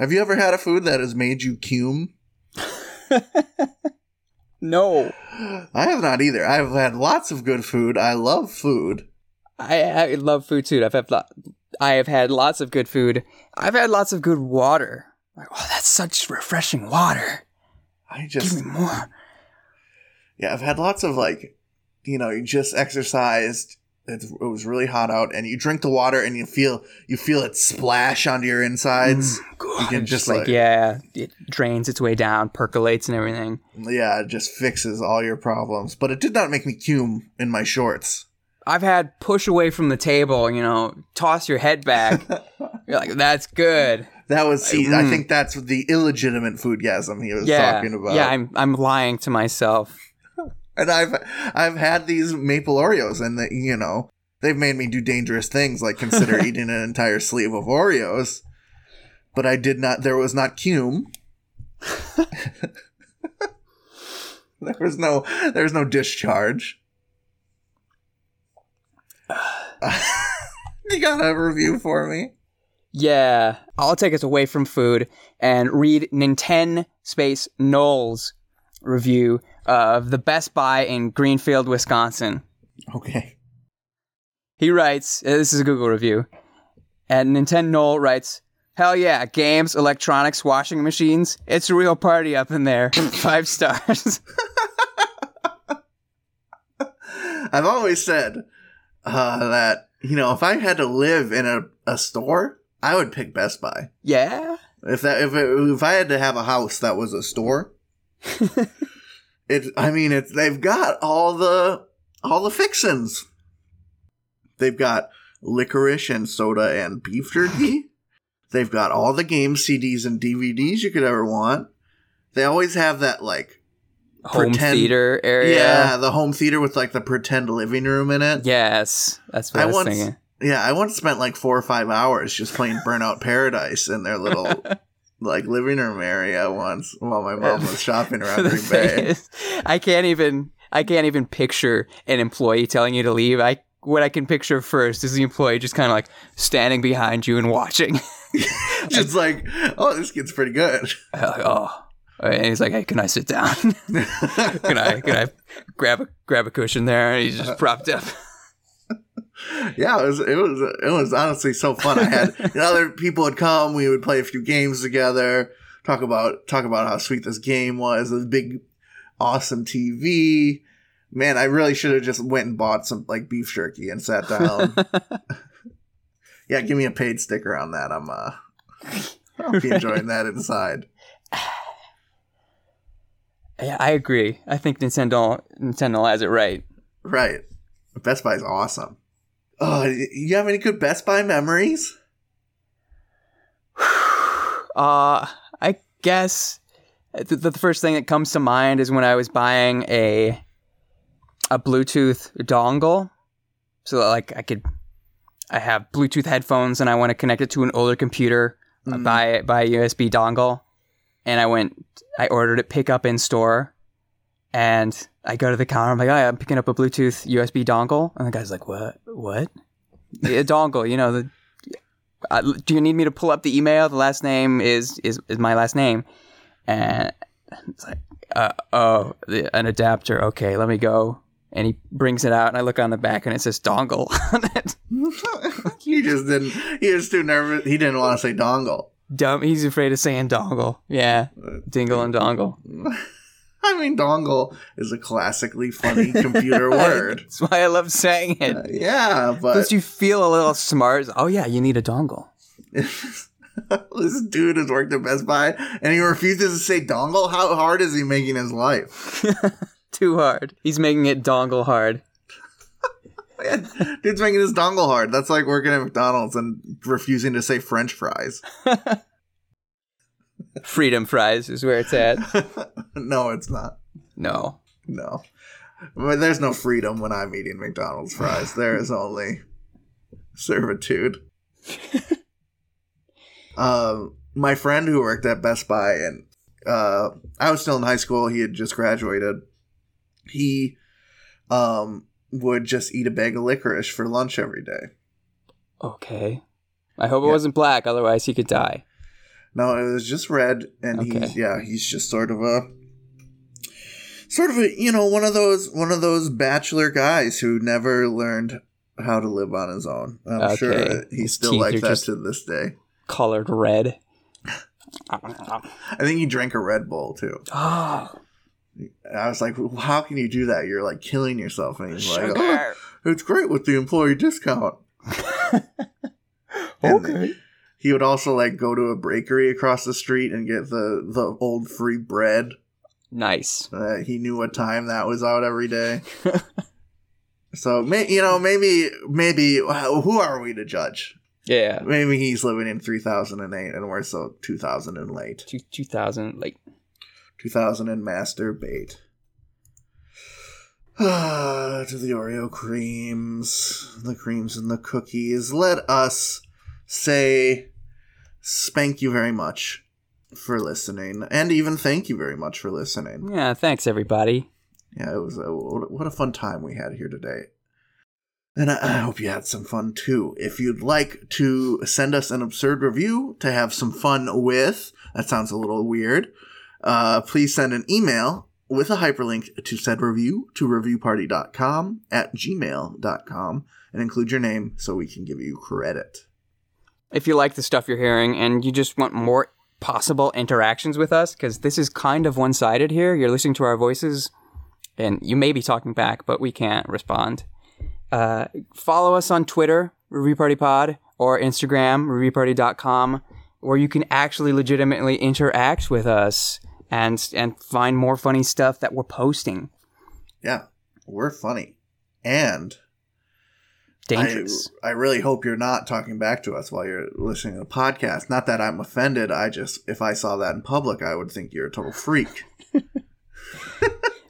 Have you ever had a food that has made you cum? No. I have not either. I've had lots of good food. I love food. I, I love food, too. I've had lo- I have had lots of good food. I've had lots of good water. Like, oh, that's such refreshing water. I just... Give me more. Yeah, I've had lots of, like... You know, you just exercised. It, it was really hot out, and you drink the water, and you feel you feel it splash onto your insides. Mm, God, you can just like, like yeah, it drains its way down, percolates, and everything. Yeah, it just fixes all your problems. But it did not make me cum in my shorts. I've had push away from the table. You know, toss your head back. You're like, that's good. That was. Like, see, mm. I think that's the illegitimate foodgasm he was yeah, talking about. Yeah, I'm I'm lying to myself. And I've I've had these maple Oreos, and the, you know, they've made me do dangerous things, like consider eating an entire sleeve of Oreos. But I did not. There was not cum. there was no. There was no discharge. You got a review for me? Yeah, I'll take us away from food and read Nintendo Space Knowles review of the Best Buy in Greenfield, Wisconsin. Okay. He writes, this is a Google review, and Nintendo Noel writes, hell yeah, games, electronics, washing machines, it's a real party up in there. Five stars. I've always said uh, that, you know, if I had to live in a, a store, I would pick Best Buy. Yeah? If that if it, if I had to have a house that was a store... It, I mean, it's they've got all the all the fixins. They've got licorice and soda and beef jerky. They've got all the game C Ds and D V Ds you could ever want. They always have that like home pretend, theater area. Yeah, the home theater with like the pretend living room in it. Yes, that's what I, I was once, thinking. Yeah, I once spent like four or five hours just playing Burnout Paradise in their little. Like living room area once while my mom was shopping around Green Bay. Is, I can't even I can't even picture an employee telling you to leave. I what I can picture first is the employee just kind of like standing behind you and watching. Just like, oh, this kid's pretty good. Oh, And he's like, "Hey, can I sit down? can I can I grab a grab a cushion there?" And he's just propped up. Yeah, it was it was it was honestly so fun. I had you know, other people would come. We would play a few games together. Talk about talk about how sweet this game was. This big, awesome T V. Man, I really should have just went and bought some like beef jerky and sat down. Yeah, give me a paid sticker on that. I'm uh, I'll be enjoying that inside. Yeah, I agree. I think Nintendo Nintendo has it right. Right. Best Buy is awesome. Oh, you have any good Best Buy memories? uh, I guess the, the first thing that comes to mind is when I was buying a a Bluetooth dongle, so that, like I could, I have Bluetooth headphones and I want to connect it to an older computer. Mm-hmm. I buy it by a U S B dongle. And I went, I ordered it pick up in store, and I go to the counter. I'm like, oh, I'm picking up a Bluetooth U S B dongle, and the guy's like, what? What? A dongle, you know? The, uh, do you need me to pull up the email? The last name is is, is my last name, and it's like, uh, oh, the, an adapter. Okay, let me go. And he brings it out, and I look on the back, and it says dongle on it. You just didn't. He was too nervous. He didn't want to say dongle. Dumb. He's afraid of saying dongle. Yeah. Dingle and dongle. I mean, dongle is a classically funny computer word. That's why I love saying it. Uh, yeah, but... Because you feel a little smart. Oh, yeah, you need a dongle. This dude has worked at Best Buy, and he refuses to say dongle? How hard is he making his life? Too hard. He's making it dongle hard. Man, dude's making this dongle hard. That's like working at McDonald's and refusing to say French fries. Freedom fries is where it's at. No, it's not. No. No. But there's no freedom when I'm eating McDonald's fries. There is only servitude. uh, my friend who worked at Best Buy, and uh, I was still in high school. He had just graduated. He... um. would just eat a bag of licorice for lunch every day. Okay. I hope it yeah. wasn't black, otherwise he could die. No, it was just red, and okay. he's yeah, he's just sort of a sort of a you know, one of those one of those bachelor guys who never learned how to live on his own. I'm okay. sure he's still like that to this day. Colored red. I think he drank a Red Bull too. Oh, I was like, well, how can you do that? You're like killing yourself. And he's like, oh, it's great with the employee discount. Okay. He would also like go to a bakery across the street and get the, the old free bread. Nice. Uh, he knew what time that was out every day. So, you know, maybe, maybe, who are we to judge? Yeah. Maybe he's living in three thousand eight and we're so two thousand and late. Two, two thousand late. two thousand and masturbate. Ah, to the Oreo creams, the creams and the cookies. Let us say spank you very much for listening, and even thank you very much for listening. Yeah, thanks everybody. Yeah, it was a, what a fun time we had here today. And I hope you had some fun, too. If you'd like to send us an absurd review to have some fun with, that sounds a little weird, Uh, please send an email with a hyperlink to said review to review party dot com at gmail dot com and include your name so we can give you credit. If you like the stuff you're hearing and you just want more possible interactions with us, because this is kind of one-sided here. You're listening to our voices and you may be talking back, but we can't respond. Uh, follow us on Twitter, ReviewPartyPod, or Instagram, review party dot com, where you can actually legitimately interact with us. And and find more funny stuff that we're posting. Yeah, we're funny. And dangerous. I, I really hope you're not talking back to us while you're listening to the podcast. Not that I'm offended. I just, if I saw that in public, I would think you're a total freak.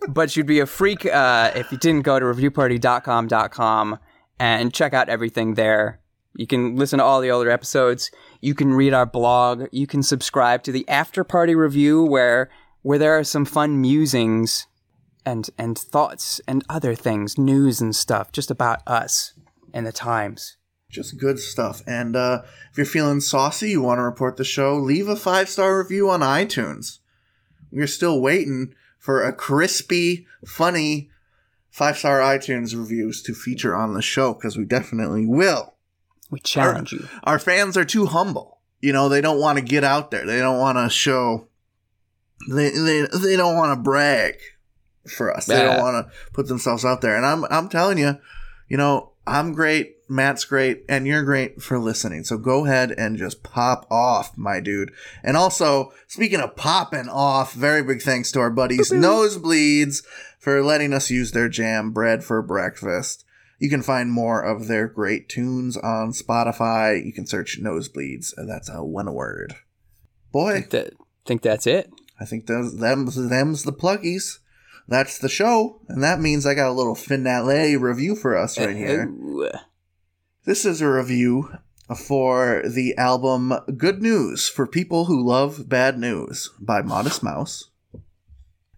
But you'd be a freak uh, if you didn't go to review party dot com and check out everything there. You can listen to all the older episodes. You can read our blog. You can subscribe to the After Party Review where where there are some fun musings and and thoughts and other things, news and stuff, just about us and the times. Just good stuff. And uh, if you're feeling saucy, you want to report the show, leave a five-star review on iTunes. You're still waiting for a crispy, funny five-star iTunes reviews to feature on the show, because we definitely will. We challenge our, you. Our fans are too humble. You know, they don't want to get out there. They don't want to show. They they they don't want to brag for us. Bah. They don't want to put themselves out there. And I'm I'm telling you, you know, I'm great, Matt's great, and you're great for listening. So go ahead and just pop off, my dude. And also, speaking of popping off, very big thanks to our buddies Nosebleeds for letting us use their jam bread for breakfast. You can find more of their great tunes on Spotify. You can search Nosebleeds, and that's a one word. Boy, I think, that, think that's it. I think those them's, them's the pluggies. That's the show, and that means I got a little finale review for us right here. This is a review for the album Good News for People Who Love Bad News by Modest Mouse.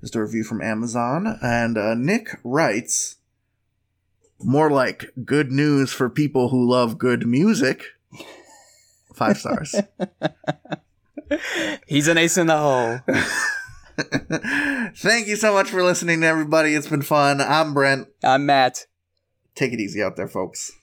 It's a review from Amazon, and uh, Nick writes, more like Good News for People Who Love Good Music. Five stars. He's an ace in the hole. Thank you so much for listening, everybody. It's been fun. I'm Brent. I'm Matt. Take it easy out there, folks.